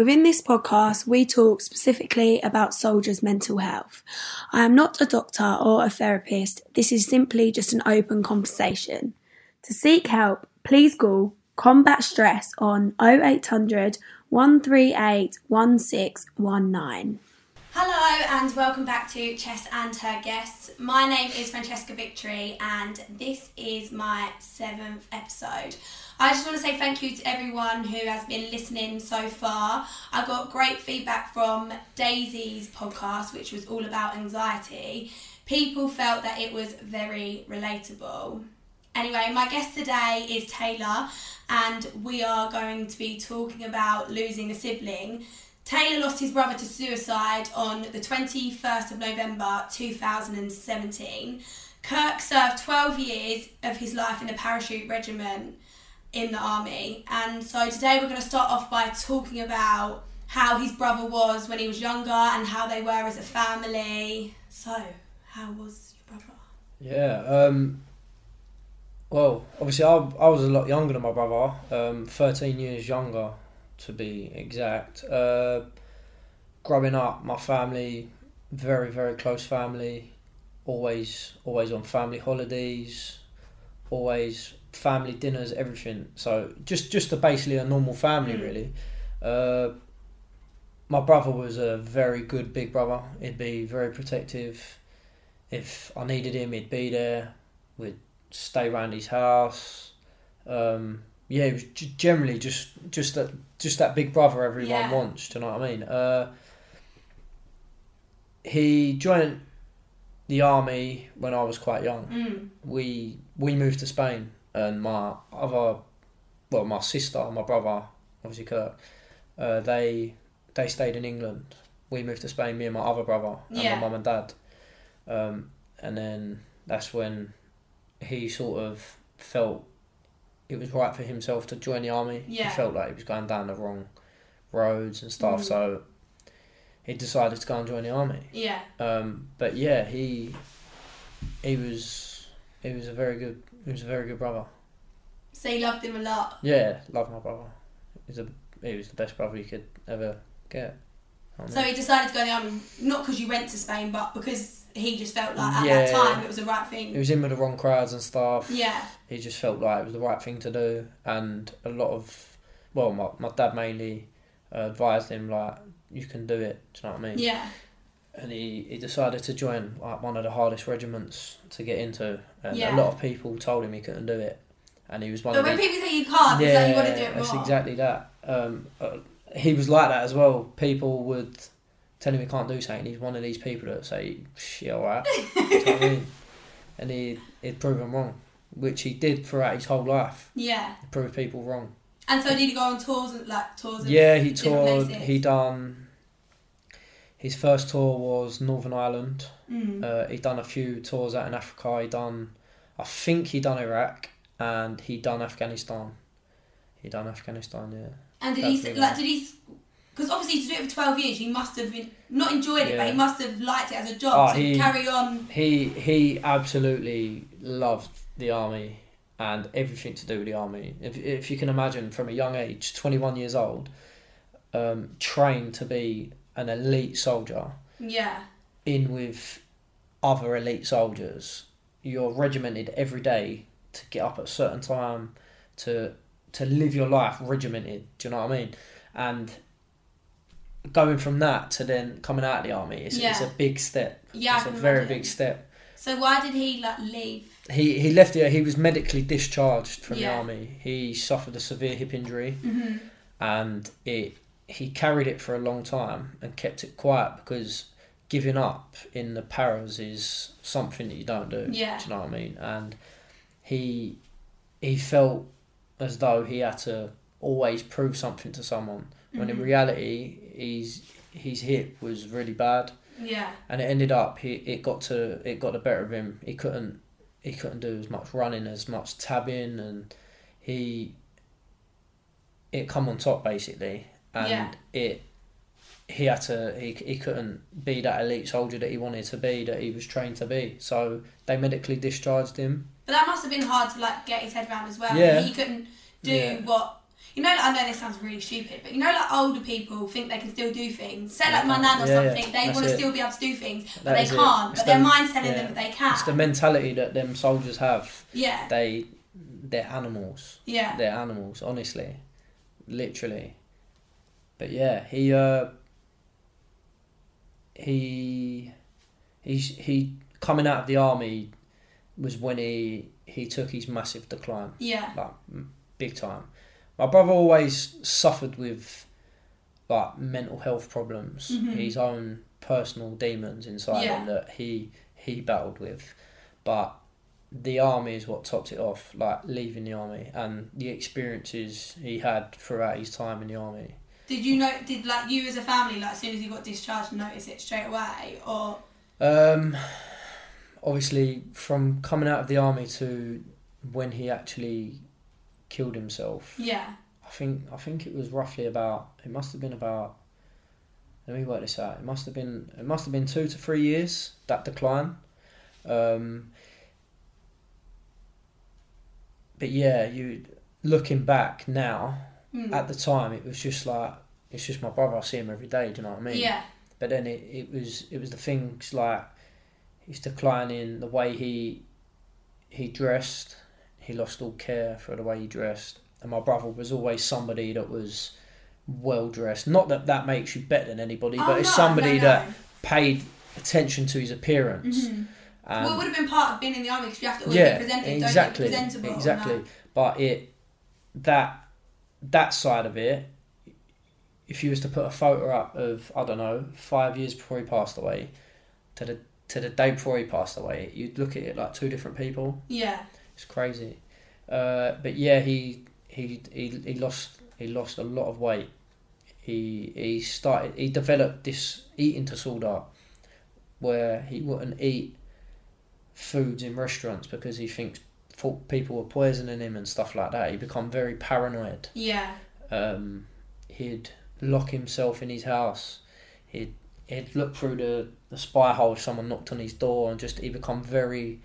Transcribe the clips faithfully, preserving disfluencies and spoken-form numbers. Within this podcast, we talk specifically about soldiers' mental health. I am not a doctor or a therapist. This is simply just an open conversation. To seek help, please call Combat Stress on oh eight hundred, one three eight, one six one nine. Hello and welcome back to Chess and Her Guests. My name is Francesca Victory and this is my seventh episode. I just want to say thank you to everyone who has been listening so far. I got great feedback from Daisy's podcast, which was all about anxiety. People felt that it was very relatable. Anyway, my guest today is Taylor and we are going to be talking about losing a sibling. Taylor lost his brother to suicide on the twenty-first of November two thousand seventeen. Kirk served twelve years of his life in the parachute regiment in the army. And so today we're going to start off by talking about how his brother was when he was younger and how they were as a family. So, how was your brother? Yeah, um, well, obviously I, I was a lot younger than my brother, um, thirteen years younger, to be exact. Uh, growing up, my family, very, very close family, always always on family holidays, always family dinners, everything. So just, just a, basically a normal family, mm. really. Uh, my brother was a very good big brother. He'd be very protective. If I needed him, he'd be there. We'd stay around his house. Um, yeah, it was generally just, just that... just that big brother everyone yeah. wants, do you know what I mean? Uh, he joined the army when I was quite young. Mm. We we moved to Spain, and my other, well, my sister and my brother, obviously Kirk, uh, they they stayed in England. We moved to Spain, me and my other brother, and yeah. my mum and dad. Um, and then that's when he sort of felt it was right for himself to join the army. Yeah. He felt like he was going down the wrong roads and stuff, mm. so he decided to go and join the army. Yeah. Um, but yeah, he he was he was a very good he was a very good brother. So you loved him a lot. Yeah, loved my brother. He was a he was the best brother you could ever get. So he decided to go in the army, not because you went to Spain, but because he just felt like at yeah. that time it was the right thing. He was in with the wrong crowds and stuff. Yeah. He just felt like it was the right thing to do. And a lot of, well, my, my dad mainly uh, advised him, like, you can do it, do you know what I mean? Yeah. And he, he decided to join, like, one of the hardest regiments to get into. And yeah. a lot of people told him he couldn't do it. And he was one but of But when people say you can't, yeah, it's like you want to do it more. That's exactly that. Um... Uh, He was like that as well. People would tell him he can't do something. He's one of these people that say, yeah, all right. You know what I mean? And he, he'd prove them wrong, which he did throughout his whole life. Yeah. He proved people wrong. And so did he go on tours? Like, tours yeah, he toured. Places? He done... His first tour was Northern Ireland. Mm. Uh, he done a few tours out in Africa. He done... I think he done Iraq and he done Afghanistan. He done Afghanistan, yeah. And did That's he, like, did he, because obviously to do it for twelve years, he must have been, not enjoyed it, yeah. but he must have liked it as a job oh, to he, carry on. He he absolutely loved the army and everything to do with the army. If if you can imagine, from a young age, twenty-one years old, um, trained to be an elite soldier. Yeah. In with other elite soldiers. You're regimented every day to get up at a certain time to... to live your life regimented, do you know what I mean? And going from that to then coming out of the army, it's, yeah. it's a big step. Yeah, it's a very imagine. big step. So why did he like leave? He he left the. He was medically discharged from yeah. the army. He suffered a severe hip injury, mm-hmm. and it he carried it for a long time and kept it quiet because giving up in the paras is something that you don't do. Yeah, do you know what I mean? And he he felt as though he had to always prove something to someone, when mm-hmm. in reality, he's, his hip was really bad. Yeah. And it ended up, he it got to it got the better of him. He couldn't he couldn't do as much running, as much tabbing, and he it come on top basically, and yeah. it he had to he he couldn't be that elite soldier that he wanted to be, that he was trained to be. So they medically discharged him. But that must have been hard to like get his head around as well. Yeah. He couldn't do yeah. what you know, like, I know this sounds really stupid, but you know, like, older people think they can still do things. Say, like, my nan or yeah, something, yeah, they want to still be able to do things, but that they can't. It. But it's their the, mind's telling yeah. them that they can. It's the mentality that them soldiers have. Yeah. They, they're animals. Yeah. They're animals, honestly. Literally. But yeah, he, uh, he, he, he, coming out of the army was when he, he took his massive decline. Yeah. Like, big time. My brother always suffered with, like, mental health problems, mm-hmm. his own personal demons inside yeah. him that he he battled with. But the army is what topped it off, like, leaving the army and the experiences he had throughout his time in the army. Did you know, did, like, you as a family, like, as soon as you got discharged, notice it straight away, or...? Um, obviously, from coming out of the army to when he actually... killed himself. Yeah. I think I think it was roughly about. It must have been about. Let me work this out. It must have been. It must have been two to three years that decline. Um, but yeah, you looking back now. Mm. At the time, it was just like it's just my brother. I see him every day. Do you know what I mean? Yeah. But then it, it was it was the things like his declining, the way he he dressed. He lost all care for the way he dressed. And my brother was always somebody that was well-dressed. Not that that makes you better than anybody, oh, but no, it's somebody no, no. that paid attention to his appearance. Mm-hmm. Um, well, it would have been part of being in the army because you have to always yeah, be presented, exactly, don't you? Presentable. Exactly. But it that that side of it, if you was to put a photo up of, I don't know, five years before he passed away, to the, to the day before he passed away, you'd look at it like two different people. Yeah. It's crazy, uh, but yeah, he he he he lost he lost a lot of weight. He he started he developed this eating disorder, where he wouldn't eat foods in restaurants because he thinks people were poisoning him and stuff like that. He become very paranoid. Yeah. Um, he'd lock himself in his house. He'd he'd look through the, the spy hole if someone knocked on his door, and just he become very.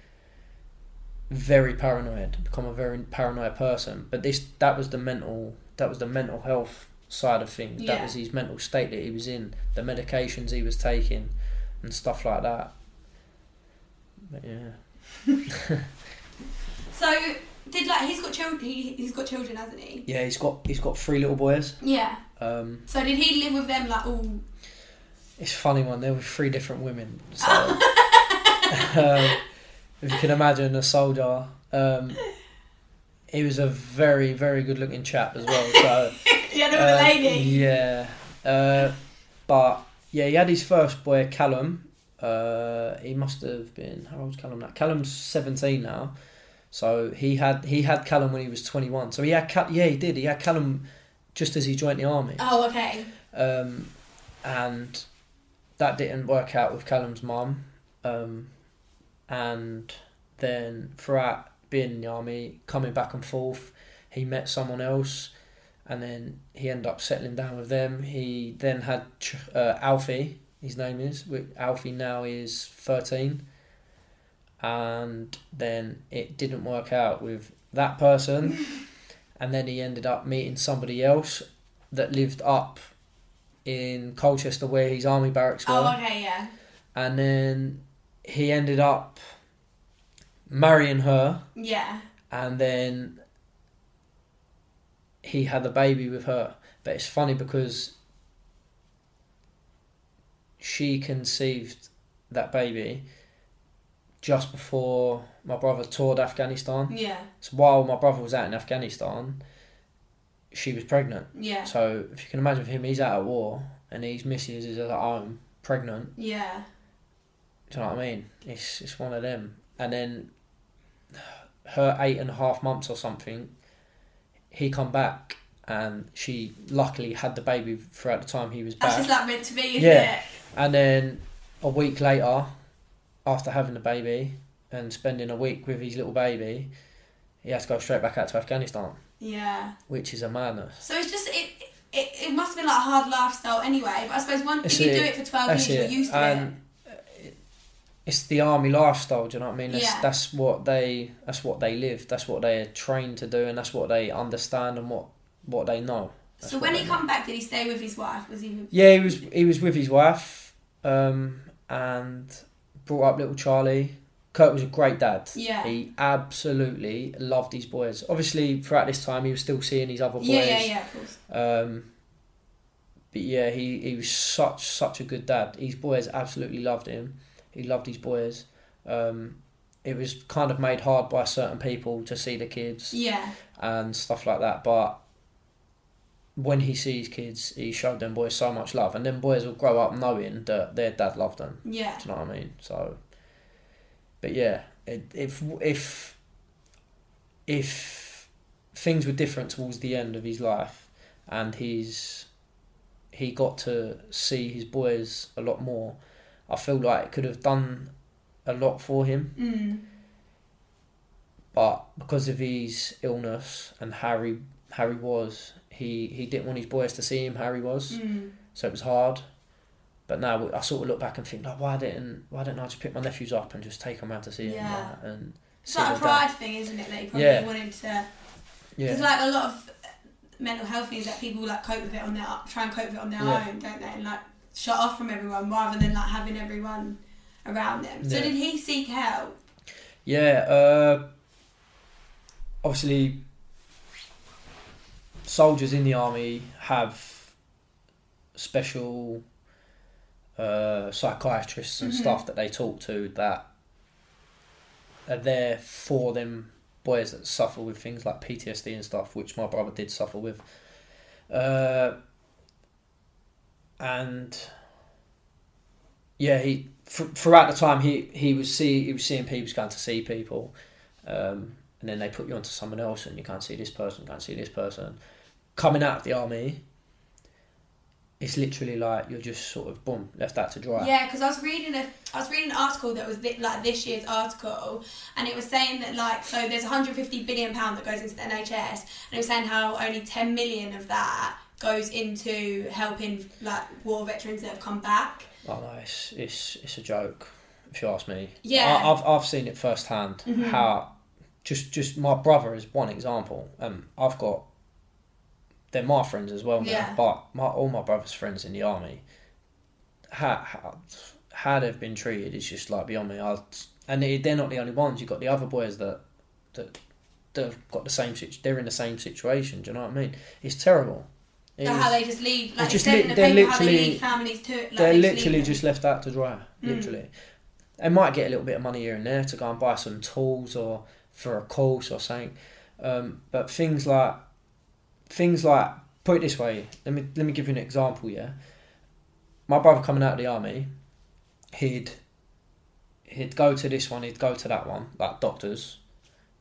very paranoid become a very paranoid person. But this that was the mental that was the mental health side of things. Yeah. That was his mental state that he was in, the medications he was taking and stuff like that. But yeah. So did like he's got children he, he's got children hasn't he? Yeah, he's got he's got three little boys. Yeah. Um so did he live with them like all it's a funny one, there were three different women, so um, if you can imagine a soldier, um, he was a very, very good-looking chap as well. So yeah, there was a lady. Yeah, uh, but yeah, he had his first boy, Callum. Uh, he must have been how old's Callum now? Callum's seventeen now, so he had he had Callum when he was twenty-one. So he had Cal- yeah, he did. He had Callum just as he joined the army. Oh, okay. Um, and that didn't work out with Callum's mum. Um, And then throughout being in the army, coming back and forth, he met someone else, and then he ended up settling down with them. He then had uh, Alfie, his name is. Alfie now is thirteen. And then it didn't work out with that person. And then he ended up meeting somebody else that lived up in Colchester where his army barracks were. Oh, okay, yeah. And then... he ended up marrying her. Yeah. And then he had a baby with her. But it's funny because she conceived that baby just before my brother toured Afghanistan. Yeah. So while my brother was out in Afghanistan, she was pregnant. Yeah. So if you can imagine him, he's out at war and his missus is at home pregnant. Yeah. Do you know what I mean? It's it's one of them. And then her eight and a half months or something, he come back and she luckily had the baby throughout the time he was back. That's just like meant to be, isn't yeah. it? And then a week later, after having the baby and spending a week with his little baby, he had to go straight back out to Afghanistan. Yeah. Which is a madness. So it's just... it. It, it must have been like a hard lifestyle anyway. But I suppose once if you it. do it for twelve years, you're used to and, it. It's the army lifestyle, do you know what I mean? That's, yeah. that's what they that's what they live, that's what they are trained to do, and that's what they understand and what what they know. That's so when he come back, did he stay with his wife? Was he? With... Yeah, he was. He was with his wife, um, and brought up little Charlie. Kirk was a great dad. Yeah. He absolutely loved his boys. Obviously, throughout this time, he was still seeing his other boys. Yeah, yeah, yeah, of course. Um, but yeah, he, he was such such a good dad. His boys absolutely loved him. He loved his boys. Um, it was kind of made hard by certain people to see the kids. Yeah. And stuff like that, but when he sees kids, he showed them boys so much love, and them boys will grow up knowing that their dad loved them. Yeah. Do you know what I mean? So, but yeah, it, if if if things were different towards the end of his life, and he's he got to see his boys a lot more, I feel like it could have done a lot for him. Mm. But because of his illness and how he, how he was. He, he didn't want his boys to see him how he was, mm. so it was hard. But now I sort of look back and think, like, why didn't why didn't I just pick my nephews up and just take them out to see yeah. him? Like, and it's like a pride dad. thing, isn't it? That he probably yeah. wanted to. Because yeah. like a lot of mental health things that people like cope with it on their try and cope with it on their yeah. own, don't they? And like shut off from everyone rather than like having everyone around them. Yeah. So did he seek help? Yeah. Uh, obviously. Soldiers in the army have special uh, psychiatrists and mm-hmm. stuff that they talk to that are there for them boys that suffer with things like P T S D and stuff, which my brother did suffer with. Uh, and yeah, he th- throughout the time he he was see he was seeing people, he was going to see people, um, and then they put you onto someone else, and you can't see this person, can't see this person. Coming out of the army, it's literally like you're just sort of boom, left out to dry. Yeah, because I was reading a I was reading an article that was th- like this year's article, and it was saying that like so there's one hundred fifty billion pounds that goes into the N H S, and it was saying how only ten million of that goes into helping like war veterans that have come back. Oh no, it's it's, it's a joke if you ask me. Yeah, I, I've I've seen it firsthand mm-hmm. how. Just, just my brother is one example. Um, I've got. They're my friends as well now, yeah. but my all my brother's friends in the army. How how, how they've been treated is just like beyond me. I and they, they're not the only ones. You've got the other boys that, that, that have got the same situation. They're in the same situation. Do you know what I mean? It's terrible. It so is, how they just leave, like just li- in the they're paper, literally how they leave families to it. Like they're they literally just, just left out to dry. Mm. Literally, they might get a little bit of money here and there to go and buy some tools or. For a course or something, um, but things like, things like, put it this way. Let me let me give you an example. Yeah, my brother coming out of the army, he'd, he'd go to this one, he'd go to that one, like doctors,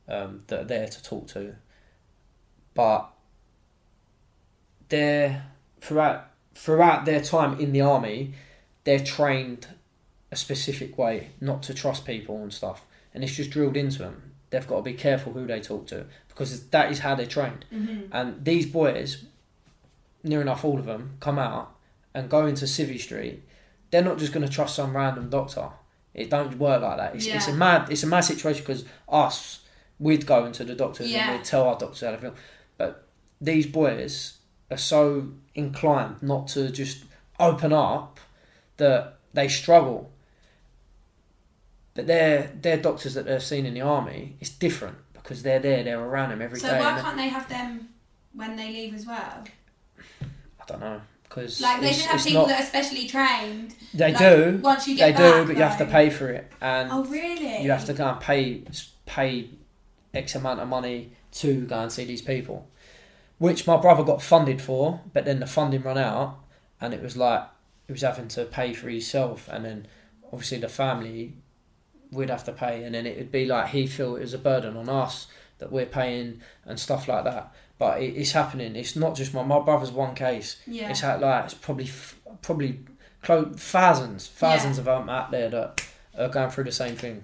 um, that are there to talk to. But they're throughout throughout their time in the army, they're trained a specific way not to trust people and stuff, and it's just drilled into them. They've got to be careful who they talk to because that is how they're trained. Mm-hmm. And these boys, near enough all of them, come out and go into Civvy Street. They're not just going to trust some random doctor. It don't work like that. It's, yeah. it's a mad, it's a mad situation because us, we'd go into the doctors yeah. and we'd tell our doctors how to feel. But these boys are so inclined not to just open up that they struggle. But their their doctors that they've seen in the army, it's different because they're there, they're around them every so day. So why can't they have them when they leave as well? I don't know. Cause like they should have people not, that are specially trained. They like, do. Once you get they back, do, but though. You have to pay for it. And oh really? You have to go and pay pay X amount of money to go and see these people, which my brother got funded for, but then the funding ran out, and it was like he was having to pay for himself, and then obviously the family. We'd have to pay, and then it'd be like he feel it was a burden on us that we're paying and stuff like that. But it, it's happening. It's not just my my brother's one case. Yeah. It's had like it's probably probably close, thousands thousands yeah. of them out there that are going through the same thing.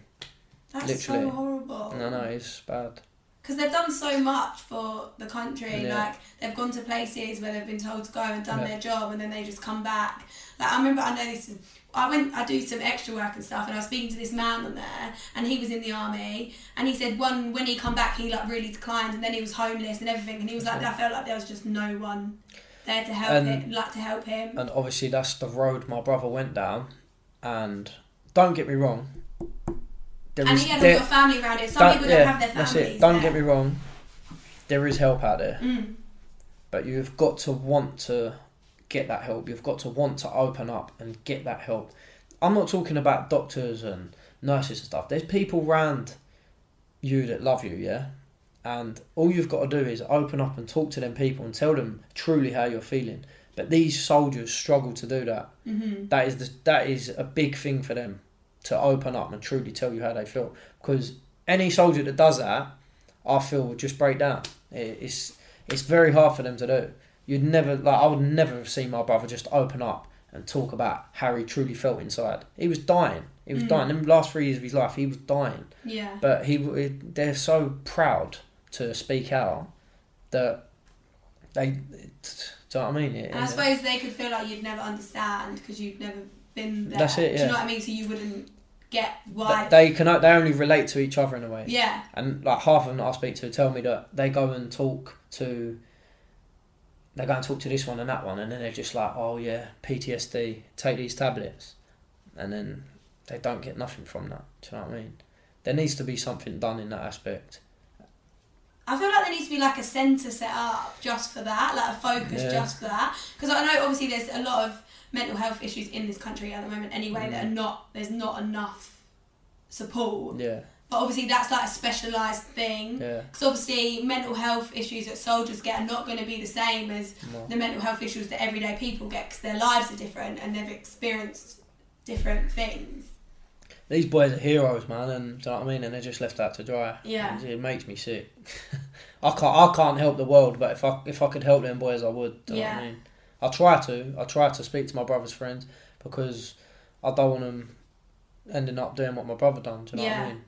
That's literally. So horrible. No, no, it's bad. because they've done so much for the country. Yeah. Like, they've gone to places where they've been told to go and done yeah. their job, and then they just come back. Like, I remember, I know this is, I went, I do some extra work and stuff, and I was speaking to this man on there, and he was in the army, and he said one, when he come back, he like really declined, and then he was homeless and everything, and he was like, yeah. I felt like there was just no one there to help and, him, like to help him. And obviously that's the road my brother went down, and don't get me wrong, There and is, he had there, a lot of family around it. Some people don't yeah, have their families. That's it. Don't there. get me wrong. There is help out there. Mm. But you've got to want to get that help. You've got to want to open up and get that help. I'm not talking about doctors and nurses and stuff. There's people around you that love you, yeah? And all you've got to do is open up and talk to them people and tell them truly how you're feeling. But these soldiers struggle to do that. Mm-hmm. That is the, that is a big thing for them, to open up and truly tell you how they feel. Because any soldier that does that, I feel, would just break down. It's it's very hard for them to do. You'd never, like, I would never have seen my brother just open up and talk about how he truly felt inside. He was dying. He was mm. dying. In the last three years of his life, he was dying. Yeah. But he, they're so proud to speak out that they, do you know what I mean? It, I suppose it? They could feel like you'd never understand because you've never been there. That's it, yeah. Do you know what I mean? So you wouldn't get why they can. They only relate to each other in a way. Yeah. And like half of them that I speak to tell me that they go and talk to. They go and talk to this one and that one, and then they're just like, "Oh yeah, P T S D. Take these tablets," and then they don't get nothing from that. Do you know what I mean? There needs to be something done in that aspect. I feel like there needs to be like a centre set up just for that, like a focus yeah. just for that. Because I know obviously there's a lot of mental health issues in this country at the moment anyway mm. that are not, there's not enough support. Yeah. But obviously that's like a specialised thing. Yeah. Because obviously mental health issues that soldiers get are not going to be the same as no. the mental health issues that everyday people get, because their lives are different and they've experienced different things. These boys are heroes, man, and do you know what I mean? And they're just left out to dry. Yeah. And it makes me sick. I can't I can't help the world, but if I if I could help them boys I would, do you yeah. know what I mean? I try to. I try to speak to my brother's friends because I don't want them ending up doing what my brother done, do you know yeah. what I mean?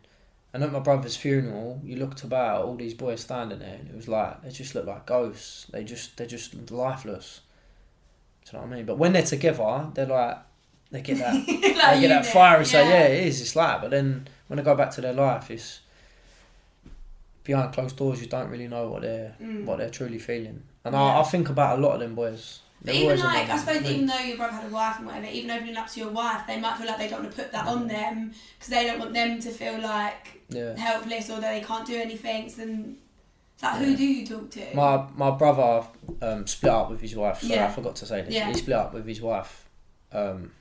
And at my brother's funeral, you looked about all these boys standing there and it was like, they just look like ghosts. They just, they're just lifeless. Do you know what I mean? But when they're together, they're like, they get that, like they get you that fire and yeah. say, yeah, it is, it's like, but then when they go back to their life, it's behind closed doors, you don't really know what they're, mm. what they're truly feeling. And yeah. I, I think about a lot of them boys. But even like, I suppose even though your brother had a wife and whatever, even opening up to your wife, they might feel like they don't want to put that on them because they don't want them to feel like yeah. helpless or that they can't do anything. So then, it's like, yeah. who do you talk to? My my brother um, split up with his wife. Sorry, yeah. I forgot to say this. Yeah. He split up with his wife, um,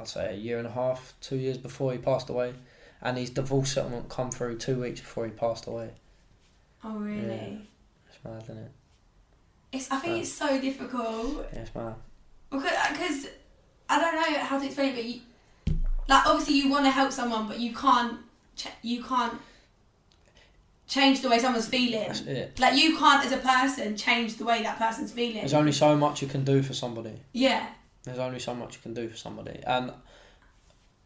I'd say a year and a half, two years before he passed away. And his divorce settlement come through two weeks before he passed away. Oh, really? Yeah. It's mad, isn't it? It's, I think um, it's so difficult. Yes, man. Because, because I don't know how to explain it, but you, like, obviously you want to help someone, but you can't, ch- you can't change the way someone's feeling. That's it. Like, you can't, as a person, change the way that person's feeling. There's only so much you can do for somebody. Yeah. There's only so much you can do for somebody. And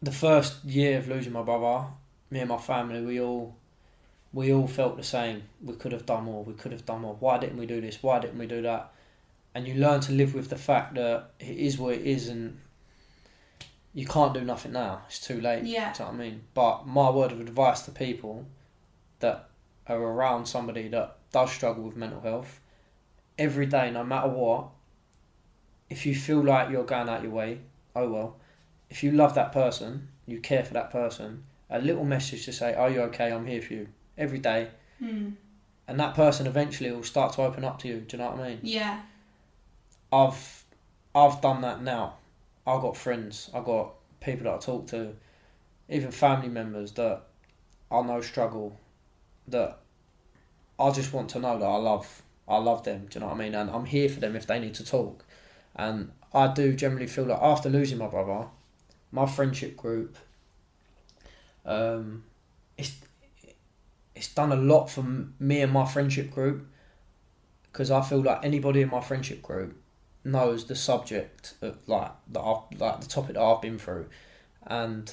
the first year of losing my brother, me and my family, we all... We all felt the same. We could have done more. We could have done more. Why didn't we do this? Why didn't we do that? And you learn to live with the fact that it is what it is and you can't do nothing now. It's too late. Yeah. Do you know what I mean? But my word of advice to people that are around somebody that does struggle with mental health, every day, no matter what, if you feel like you're going out your way, oh well. If you love that person, you care for that person, a little message to say, are you okay? I'm here for you. Every day, mm. and that person eventually will start to open up to you. Do you know what I mean? Yeah. I've I've done that now. I've got friends. I've got people that I talk to, even family members that I know struggle. That I just want to know that I love. I love them. Do you know what I mean? And I'm here for them if they need to talk. And I do generally feel that after losing my brother, my friendship group, um, it's. It's done a lot for me and my friendship group because I feel like anybody in my friendship group knows the subject of like that, like the topic that I've been through, and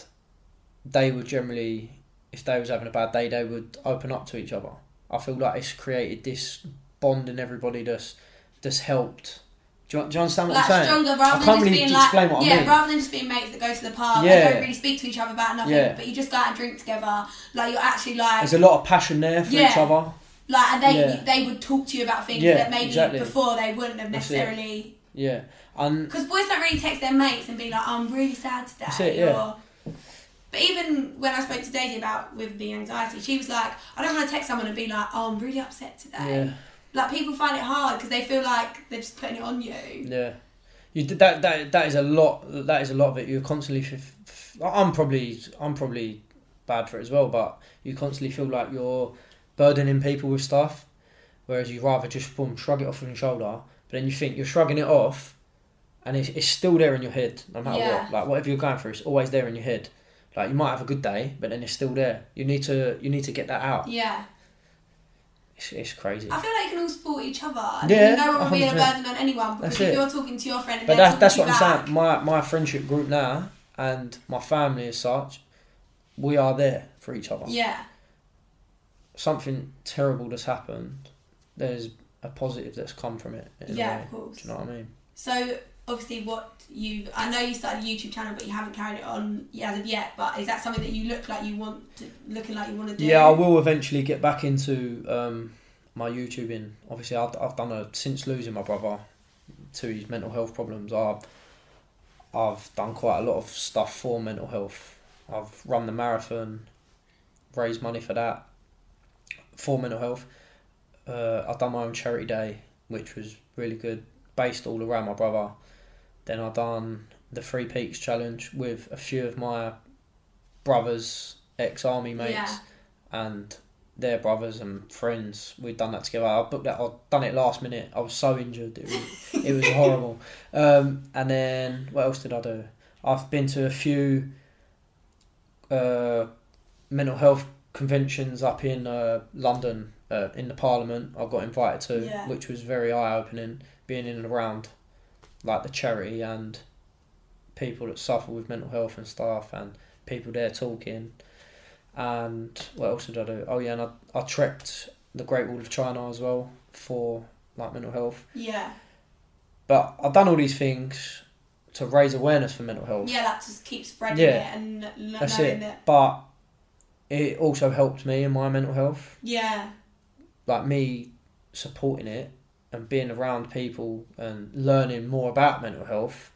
they would generally if they was having a bad day, they would open up to each other. I feel like it's created this bond in everybody that's that's helped. Do you, do you understand what like I'm saying? Stronger, rather I can't than just really being explain like, what yeah, I mean. Rather than just being mates that go to the pub, yeah. they don't really speak to each other about nothing, yeah. but you just go out and drink together. Like, you're actually like... There's a lot of passion there for yeah. each other. Like, and they yeah. they would talk to you about things yeah, that maybe exactly. before they wouldn't have necessarily... Yeah. Because boys don't really text their mates and be like, oh, I'm really sad today. That's it, yeah. Or, but even when I spoke to Daisy about with the anxiety, she was like, I don't want to text someone and be like, oh, I'm really upset today. Yeah. Like, people find it hard because they feel like they're just putting it on you. Yeah. You that that that is a lot that is a lot of it. You're constantly f- f- I'm probably I'm probably bad for it as well, but you constantly feel like you're burdening people with stuff, whereas you'd rather just boom, shrug it off on your shoulder. But then you think you're shrugging it off and it's, it's still there in your head, no matter yeah. what. Like, whatever you're going through, it's always there in your head. Like, you might have a good day, but then it's still there. You need to you need to get that out. Yeah. It's, it's crazy. I feel like you can all support each other. I mean, yeah, no one will be a burden on anyone, because if you're talking to your friend and but they're that, that's what I'm back. saying. My my friendship group now and my family as such, we are there for each other. Yeah. Something terrible that's happened, there's a positive that's come from it. Yeah, of course. Do you know what I mean? So... Obviously, what you I know you started a YouTube channel, but you haven't carried it on as of yet. But is that something that you look like you want to, looking like you want to do? Yeah, I will eventually get back into um, my YouTubing. Obviously, I've I've done a since losing my brother to his mental health problems. I've I've done quite a lot of stuff for mental health. I've run the marathon, raised money for that for mental health. Uh, I've done my own charity day, which was really good, based all around my brother. Then I done the Three Peaks Challenge with a few of my brothers, ex-army mates, yeah. and their brothers and friends. We'd done that together. I booked that. I'd done it last minute. I was so injured. It was, it was horrible. Um, and then what else did I do? I've been to a few uh, mental health conventions up in uh, London, uh, in the Parliament. I got invited to, yeah. which was very eye-opening, being in and around like the charity and people that suffer with mental health and stuff, and people there talking. And what else did I do? Oh yeah, and I, I trekked the Great Wall of China as well for like mental health. Yeah. But I've done all these things to raise awareness for mental health. Yeah, that just keeps spreading yeah. it and l- That's knowing it. that. But it also helped me in my mental health. Yeah. Like me supporting it and being around people and learning more about mental health,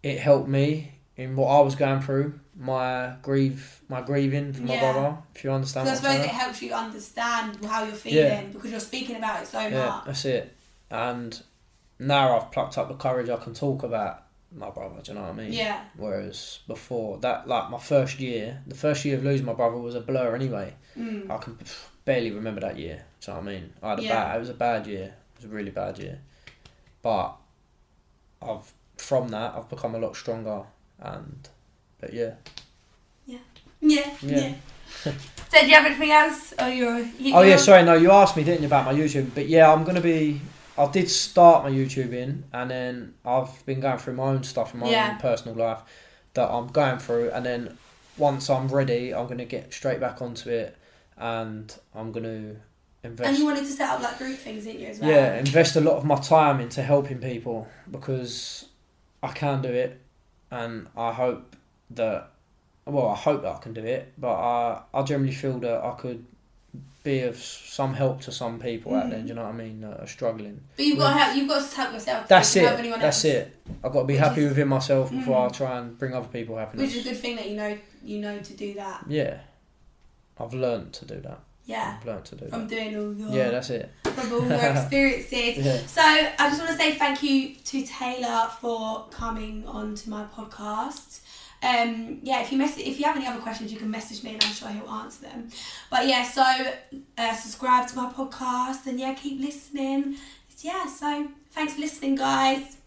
it helped me in what I was going through, my grief, my grieving for my yeah. brother, if you understand what I'm saying. I suppose it helps you understand how you're feeling yeah. because you're speaking about it so yeah, much. That's it. And now I've plucked up the courage I can talk about my brother, do you know what I mean? Yeah. Whereas before, that, like my first year, the first year of losing my brother was a blur anyway. Mm. I can barely remember that year, do you know what I mean? I had a yeah. bad, it was a bad year. A really bad year, but I've from that I've become a lot stronger, and but yeah yeah yeah yeah, yeah. So do you have anything else, or you're you oh know? yeah sorry no you asked me, didn't you, about my YouTube? But yeah, I'm gonna be I did start my YouTubing, and then I've been going through my own stuff in my yeah. own personal life that I'm going through, and then once I'm ready I'm gonna get straight back onto it, and I'm gonna invest. And you wanted to set up like group things, didn't you, as well? Yeah, invest a lot of my time into helping people, because I can do it, and I hope that well I hope that I can do it, but I, I generally feel that I could be of some help to some people mm-hmm. out there, do you know what I mean, that are struggling. But you've got to help, you've got to help yourself, that's it help anyone that's else. it I've got to be which happy is, within myself before mm-hmm. I try and bring other people happiness, which is a good thing that you know you know to do that. Yeah, I've learned to do that. Yeah, to do from that. doing all your yeah, that's it. From all your experiences. Yeah. So I just want to say thank you to Taylor for coming on to my podcast. Um, yeah, if you mess- if you have any other questions, you can message me, and I'm sure he'll answer them. But yeah, so uh, subscribe to my podcast, and yeah, keep listening. Yeah, so thanks for listening, guys.